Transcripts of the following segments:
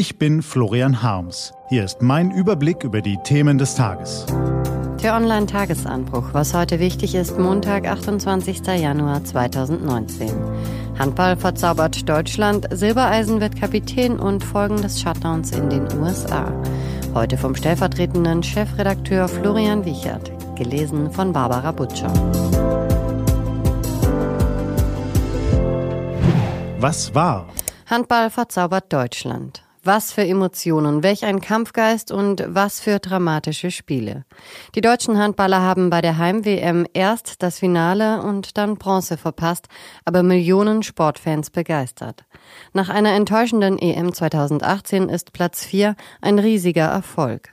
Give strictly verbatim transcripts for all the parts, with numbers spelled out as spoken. Ich bin Florian Harms. Hier ist mein Überblick über die Themen des Tages. Der Online-Tagesanbruch, was heute wichtig ist, Montag, achtundzwanzigster Januar zweitausendneunzehn. Handball verzaubert Deutschland, Silbereisen wird Kapitän und Folgen des Shutdowns in den U S A. Heute vom stellvertretenden Chefredakteur Florian Wichert, gelesen von Barbara Butscher. Was war? Handball verzaubert Deutschland. Was für Emotionen, welch ein Kampfgeist und was für dramatische Spiele. Die deutschen Handballer haben bei der Heim-W M erst das Finale und dann Bronze verpasst, aber Millionen Sportfans begeistert. Nach einer enttäuschenden E M zweitausendachtzehn ist Platz vier ein riesiger Erfolg.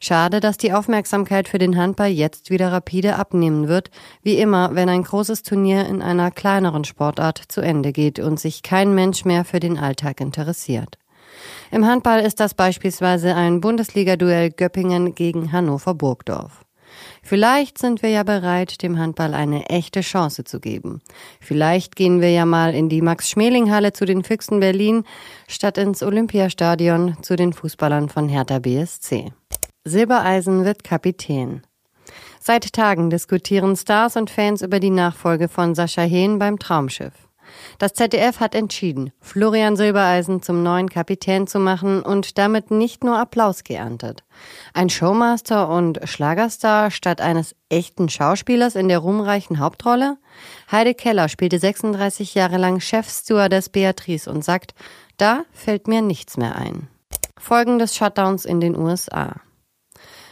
Schade, dass die Aufmerksamkeit für den Handball jetzt wieder rapide abnehmen wird, wie immer, wenn ein großes Turnier in einer kleineren Sportart zu Ende geht und sich kein Mensch mehr für den Alltag interessiert. Im Handball ist das beispielsweise ein Bundesliga-Duell Göppingen gegen Hannover-Burgdorf. Vielleicht sind wir ja bereit, dem Handball eine echte Chance zu geben. Vielleicht gehen wir ja mal in die Max-Schmeling-Halle zu den Füchsen Berlin, statt ins Olympiastadion zu den Fußballern von Hertha B S C. Silbereisen wird Kapitän. Seit Tagen diskutieren Stars und Fans über die Nachfolge von Sascha Hehn beim Traumschiff. Das Z D F hat entschieden, Florian Silbereisen zum neuen Kapitän zu machen und damit nicht nur Applaus geerntet. Ein Showmaster und Schlagerstar statt eines echten Schauspielers in der ruhmreichen Hauptrolle? Heide Keller spielte sechsunddreißig Jahre lang Chefstewardess Beatrice und sagt, da fällt mir nichts mehr ein. Folgen des Shutdowns in den U S A.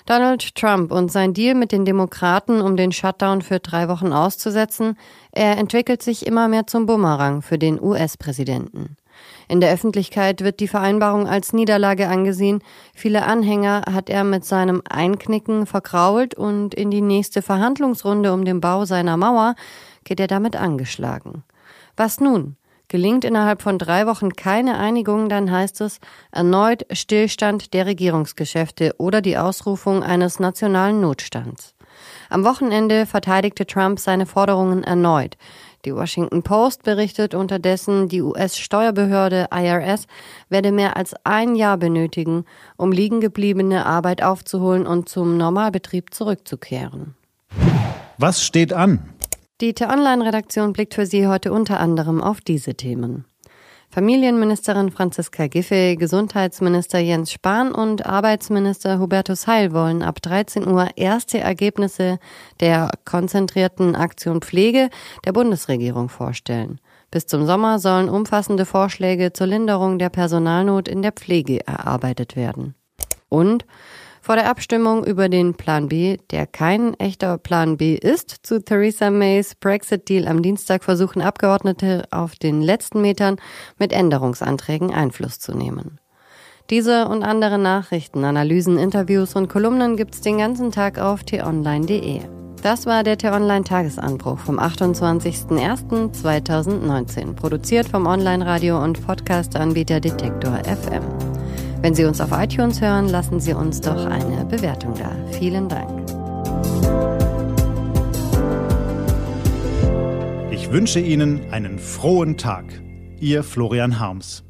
Donald Trump und sein Deal mit den Demokraten, um den Shutdown für drei Wochen auszusetzen, er entwickelt sich immer mehr zum Bumerang für den U S-Präsidenten. In der Öffentlichkeit wird die Vereinbarung als Niederlage angesehen. Viele Anhänger hat er mit seinem Einknicken verkrault und in die nächste Verhandlungsrunde um den Bau seiner Mauer geht er damit angeschlagen. Was nun? Gelingt innerhalb von drei Wochen keine Einigung, dann heißt es erneut Stillstand der Regierungsgeschäfte oder die Ausrufung eines nationalen Notstands. Am Wochenende verteidigte Trump seine Forderungen erneut. Die Washington Post berichtet unterdessen, die U S-Steuerbehörde I R S werde mehr als ein Jahr benötigen, um liegengebliebene Arbeit aufzuholen und zum Normalbetrieb zurückzukehren. Was steht an? Die T-Online-Redaktion blickt für Sie heute unter anderem auf diese Themen. Familienministerin Franziska Giffey, Gesundheitsminister Jens Spahn und Arbeitsminister Hubertus Heil wollen ab dreizehn Uhr erste Ergebnisse der konzentrierten Aktion Pflege der Bundesregierung vorstellen. Bis zum Sommer sollen umfassende Vorschläge zur Linderung der Personalnot in der Pflege erarbeitet werden. Und vor der Abstimmung über den Plan B, der kein echter Plan B ist, zu Theresa Mays Brexit-Deal am Dienstag versuchen Abgeordnete auf den letzten Metern mit Änderungsanträgen Einfluss zu nehmen. Diese und andere Nachrichten, Analysen, Interviews und Kolumnen gibt's den ganzen Tag auf t online punkt de. Das war der T-Online-Tagesanbruch vom achtundzwanzigster erster zweitausendneunzehn, produziert vom Online-Radio- und Podcast-Anbieter Detektor F M. Wenn Sie uns auf iTunes hören, lassen Sie uns doch eine Bewertung da. Vielen Dank. Ich wünsche Ihnen einen frohen Tag. Ihr Florian Harms.